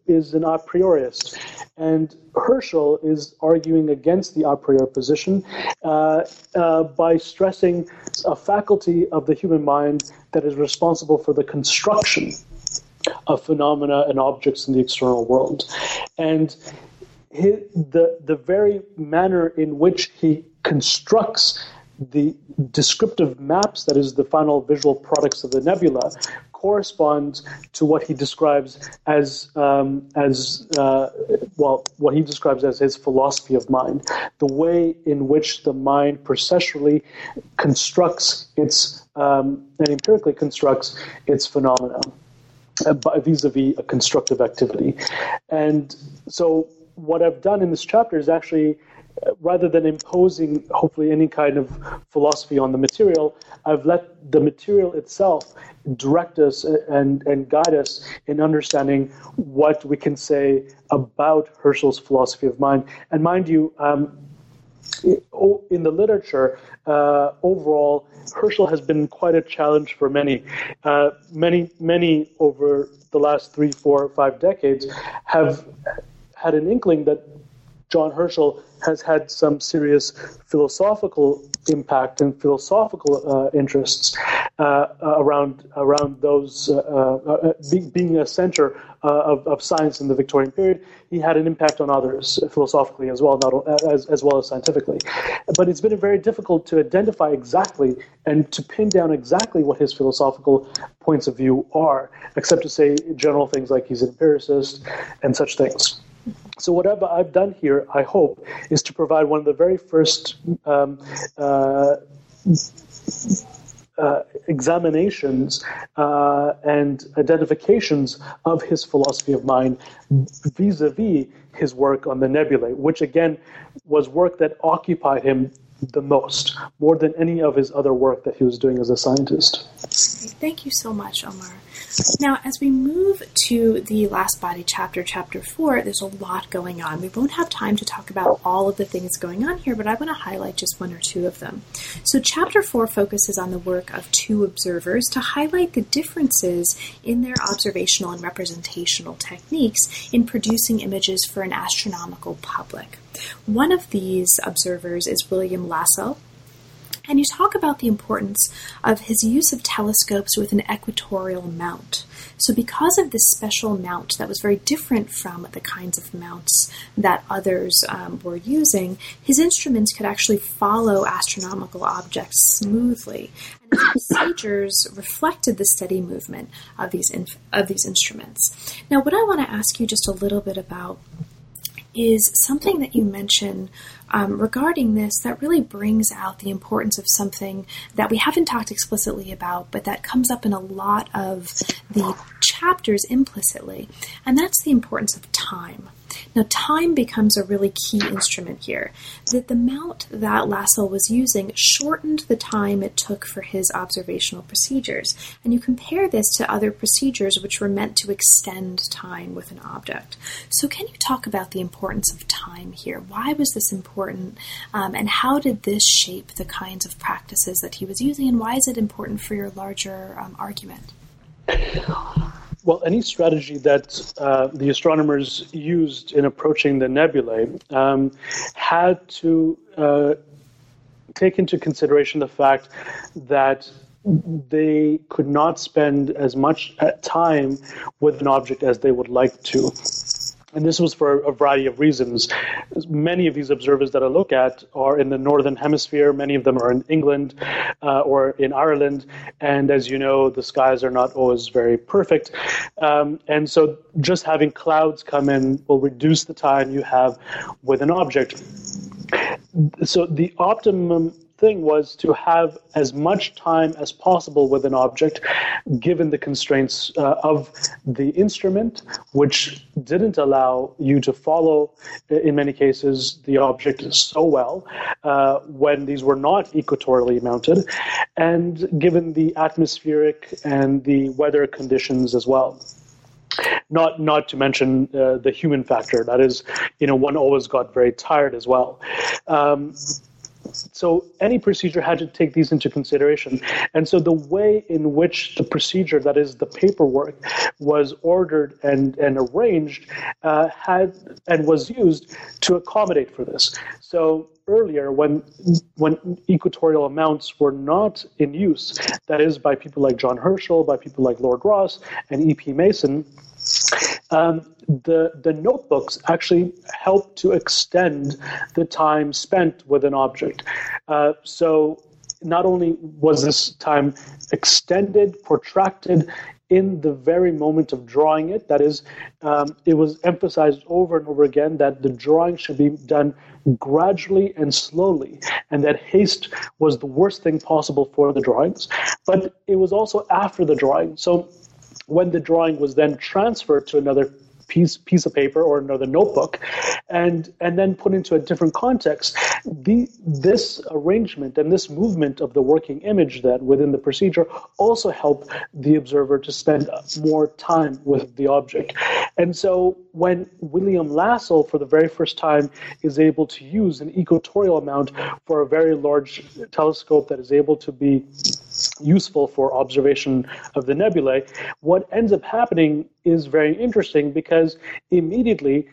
is an a priorist. And Herschel is arguing against the a priori position by stressing a faculty of the human mind that is responsible for the construction of phenomena and objects in the external world. And the very manner in which he constructs the descriptive maps, that is the final visual products of the nebula, corresponds to what he describes as his philosophy of mind, the way in which the mind processually constructs its and empirically constructs its phenomena vis-a-vis a constructive activity. And so what I've done in this chapter is actually, rather than imposing, hopefully, any kind of philosophy on the material, I've let the material itself direct us and guide us in understanding what we can say about Herschel's philosophy of mind. And mind you, in the literature, overall, Herschel has been quite a challenge for many over the last 3, 4, 5 decades have had an inkling that John Herschel has had some serious philosophical impact and philosophical interests around those being a center of science in the Victorian period. He had an impact on others philosophically as well, not as well as scientifically. But it's been very difficult to identify exactly and to pin down exactly what his philosophical points of view are, except to say general things like he's an empiricist and such things. So whatever I've done here, I hope, is to provide one of the very first examinations and identifications of his philosophy of mind vis-a-vis his work on the nebulae, which again was work that occupied him the most, more than any of his other work that he was doing as a scientist. Thank you so much, Omar. Now, as we move to the last body chapter, Chapter 4, there's a lot going on. We won't have time to talk about all of the things going on here, but I want to highlight just one or two of them. So Chapter 4 focuses on the work of two observers to highlight the differences in their observational and representational techniques in producing images for an astronomical public. One of these observers is William Lassell, and you talk about the importance of his use of telescopes with an equatorial mount. So because of this special mount that was very different from the kinds of mounts that others were using, his instruments could actually follow astronomical objects smoothly. And his procedures reflected the steady movement of these instruments. Now, what I want to ask you just a little bit about is something that you mention regarding this that really brings out the importance of something that we haven't talked explicitly about, but that comes up in a lot of the chapters implicitly, and that's the importance of time. Now, time becomes a really key instrument here. That the mount that Lassell was using shortened the time it took for his observational procedures. And you compare this to other procedures which were meant to extend time with an object. So can you talk about the importance of time here? Why was this important? And how did this shape the kinds of practices that he was using? And why is it important for your larger argument? Well, any strategy that the astronomers used in approaching the nebulae had to take into consideration the fact that they could not spend as much time with an object as they would like to. And this was for a variety of reasons. Many of these observers that I look at are in the Northern Hemisphere. Many of them are in England or in Ireland. And as you know, the skies are not always very perfect. And so just having clouds come in will reduce the time you have with an object. So the optimum thing was to have as much time as possible with an object, given the constraints of the instrument, which didn't allow you to follow, in many cases, the object so well when these were not equatorially mounted, and given the atmospheric and the weather conditions as well. Not to mention the human factor. That is, one always got very tired as well. So any procedure had to take these into consideration. And so the way in which the procedure, that is the paperwork, was ordered and arranged was used to accommodate for this. So earlier, when equatorial amounts were not in use, that is by people like John Herschel, by people like Lord Rosse and E.P. Mason, the notebooks actually help to extend the time spent with an object. So not only was this time extended, protracted, in the very moment of drawing it, that is, it was emphasized over and over again that the drawing should be done gradually and slowly, and that haste was the worst thing possible for the drawings. But it was also after the drawing. So when the drawing was then transferred to another piece of paper or another notebook, and then put into a different context, this arrangement and this movement of the working image that within the procedure also helped the observer to spend more time with the object. And so when William Lassell, for the very first time, is able to use an equatorial mount for a very large telescope that is able to be useful for observation of the nebulae, what ends up happening is very interesting, because immediately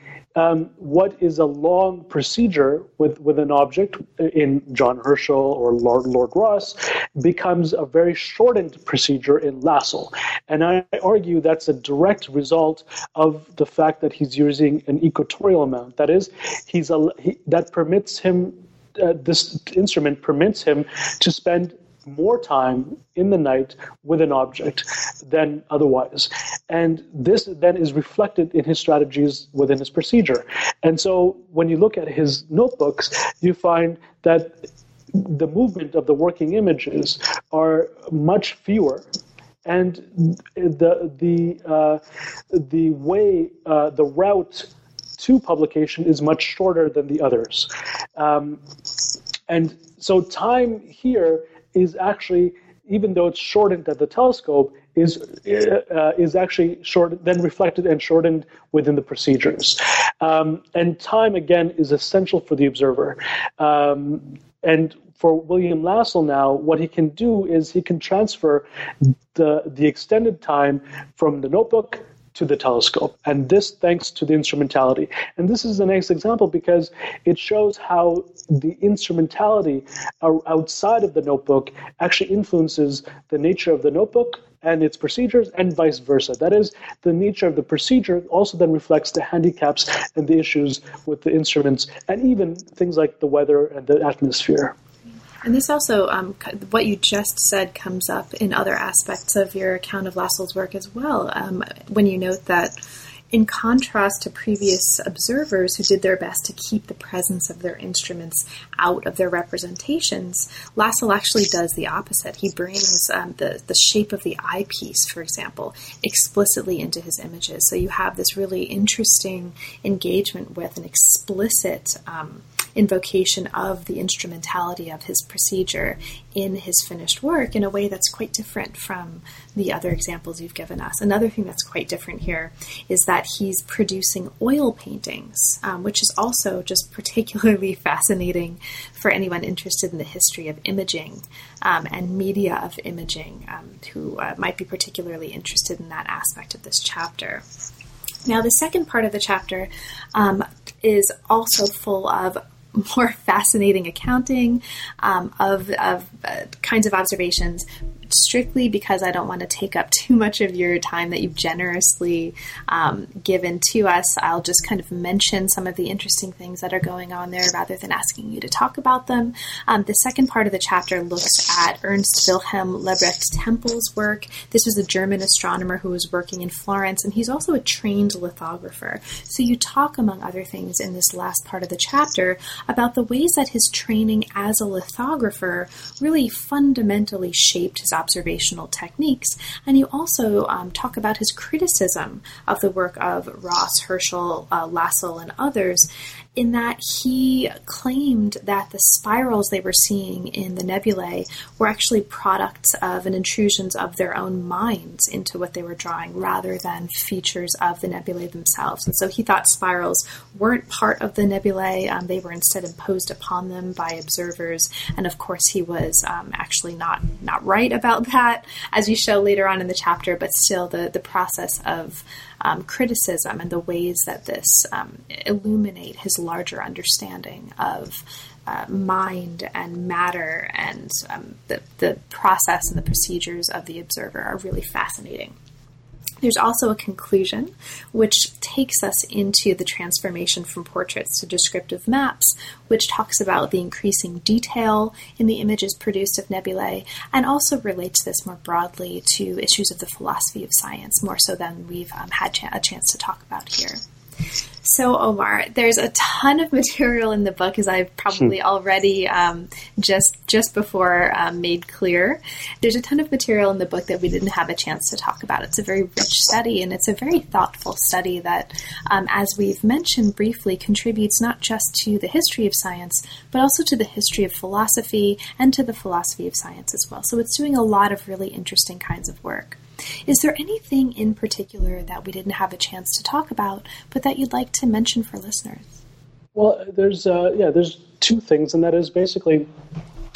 what is a long procedure with an object in John Herschel or Lord Rosse becomes a very shortened procedure in Lassell. And I argue that's a direct result of the fact that he's using an equatorial mount. That is, that permits him, this instrument permits him to spend more time in the night with an object than otherwise. And this then is reflected in his strategies within his procedure. And so when you look at his notebooks, you find that the movement of the working images are much fewer, and the route to publication is much shorter than the others. And so time here is actually, even though it's shortened at the telescope, is actually shortened, then reflected and shortened within the procedures. And time, again, is essential for the observer. And for William Lassell now, what he can do is he can transfer the extended time from the notebook to the telescope, and this thanks to the instrumentality. And this is the next example, because it shows how the instrumentality outside of the notebook actually influences the nature of the notebook and its procedures, and vice versa. That is, the nature of the procedure also then reflects the handicaps and the issues with the instruments, and even things like the weather and the atmosphere. And this also, what you just said comes up in other aspects of your account of Lassell's work as well, when you note that in contrast to previous observers who did their best to keep the presence of their instruments out of their representations, Lassell actually does the opposite. He brings the shape of the eyepiece, for example, explicitly into his images. So you have this really interesting engagement with an explicit invocation of the instrumentality of his procedure in his finished work in a way that's quite different from the other examples you've given us. Another thing that's quite different here is that he's producing oil paintings, which is also just particularly fascinating for anyone interested in the history of imaging and media of imaging, who might be particularly interested in that aspect of this chapter. Now, the second part of the chapter is also full of more fascinating accounting of kinds of observations, strictly because I don't want to take up too much of your time that you've generously given to us. I'll just kind of mention some of the interesting things that are going on there rather than asking you to talk about them. The second part of the chapter looks at Ernst Wilhelm Lebrecht Tempel's work. This was a German astronomer who was working in Florence, and he's also a trained lithographer. So you talk, among other things, in this last part of the chapter about the ways that his training as a lithographer really fundamentally shaped his observational techniques. And you also talk about his criticism of the work of Rosse, Herschel, Lassell, and others, in that he claimed that the spirals they were seeing in the nebulae were actually products of and intrusions of their own minds into what they were drawing rather than features of the nebulae themselves. And so he thought spirals weren't part of the nebulae. They were instead imposed upon them by observers. And of course, he was actually not right about that, as you show later on in the chapter, but still the process of criticism and the ways that this illuminate his larger understanding of mind and matter and the process and the procedures of the observer are really fascinating. There's also a conclusion, which takes us into the transformation from portraits to descriptive maps, which talks about the increasing detail in the images produced of nebulae, and also relates this more broadly to issues of the philosophy of science, more so than we've had a chance to talk about here. So, Omar, there's a ton of material in the book, as I've probably already just before made clear. There's a ton of material in the book that we didn't have a chance to talk about. It's a very rich study, and it's a very thoughtful study that, as we've mentioned briefly, contributes not just to the history of science, but also to the history of philosophy and to the philosophy of science as well. So it's doing a lot of really interesting kinds of work. Is there anything in particular that we didn't have a chance to talk about, but that you'd like to mention for listeners? Well, there's two things, and that is basically,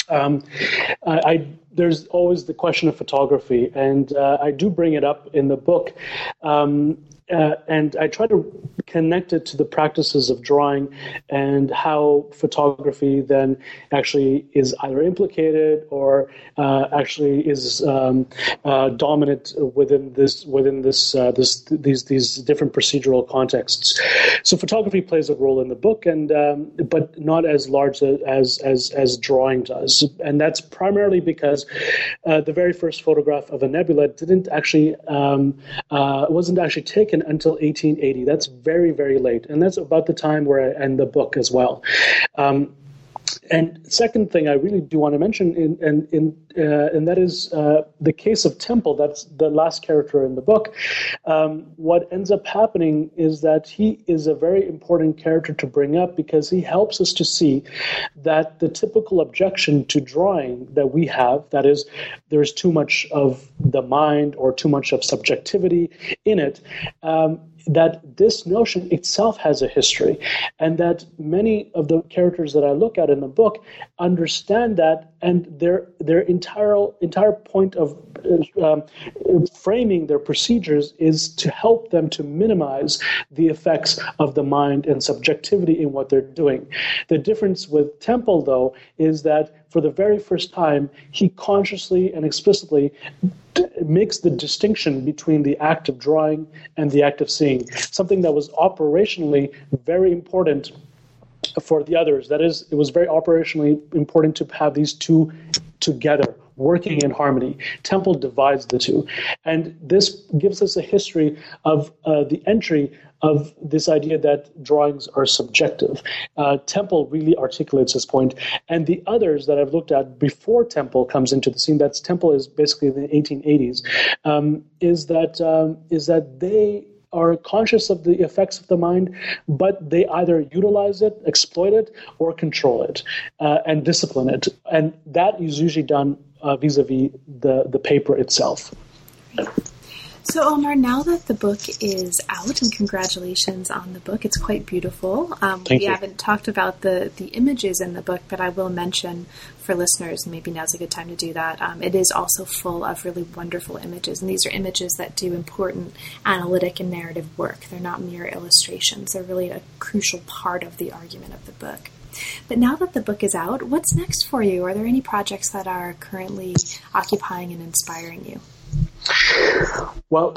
there's always the question of photography, and I do bring it up in the book. And I try to connect it to the practices of drawing and how photography then actually is either implicated or actually is dominant within these different procedural contexts. So photography plays a role in the book, and but not as large as drawing does, and that's primarily because the very first photograph of a nebula wasn't actually taken until 1880. That's very, very late, and that's about the time where I end the book as well. And second thing I really do want to mention, and that is the case of Temple. That's the last character in the book. What ends up happening is that he is a very important character to bring up because he helps us to see that the typical objection to drawing that we have, that is, there's too much of the mind or too much of subjectivity in it, that this notion itself has a history, and that many of the characters that I look at in the book understand that, and their entire point of framing their procedures is to help them to minimize the effects of the mind and subjectivity in what they're doing. The difference with Temple, though, is that for the very first time, he consciously and explicitly makes the distinction between the act of drawing and the act of seeing, something that was operationally very important for the others. That is, it was very operationally important to have these two together, working in harmony. Temple divides the two. And this gives us a history of the entry of this idea that drawings are subjective. Temple really articulates this point. And the others that I've looked at before Temple comes into the scene, that's Temple is basically the 1880s, is that they are conscious of the effects of the mind, but they either utilize it, exploit it, or control it, and discipline it. And that is usually done vis-a-vis the paper itself. Great. So, Omar, now that the book is out, and congratulations on the book, it's quite beautiful. Thank you. Haven't talked about the images in the book, but I will mention for listeners, maybe now's a good time to do that. It is also full of really wonderful images, and these are images that do important analytic and narrative work. They're not mere illustrations. They're really a crucial part of the argument of the book. But now that the book is out, what's next for you? Are there any projects that are currently occupying and inspiring you? Well,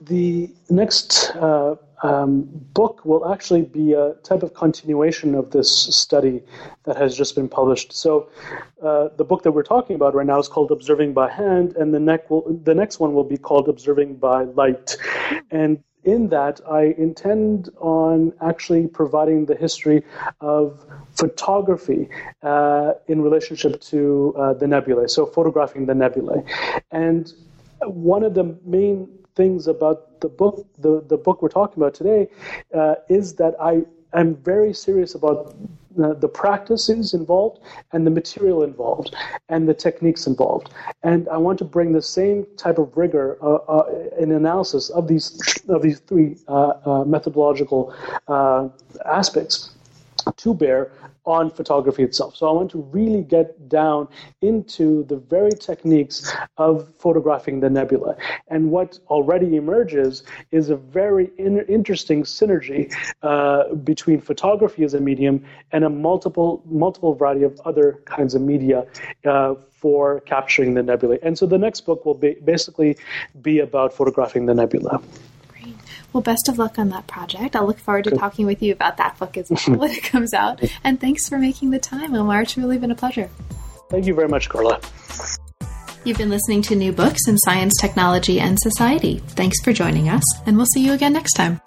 the next book will actually be a type of continuation of this study that has just been published. So the book that we're talking about right now is called Observing by Hand, and the next one will be called Observing by Light. And in that, I intend on actually providing the history of photography in relationship to the nebulae, so photographing the nebulae. And one of the main things about the book we're talking about today, is that I am very serious about the practices involved and the material involved and the techniques involved. And I want to bring the same type of rigor in analysis of these three methodological aspects to bear on photography itself. So I want to really get down into the very techniques of photographing the nebula. And what already emerges is a very interesting synergy between photography as a medium and a multiple variety of other kinds of media for capturing the nebula. And so the next book will basically be about photographing the nebula. Well, best of luck on that project. I'll look forward to talking with you about that book as well when it comes out. And thanks for making the time, Omar. It's really been a pleasure. Thank you very much, Carla. You've been listening to New Books in Science, Technology, and Society. Thanks for joining us, and we'll see you again next time.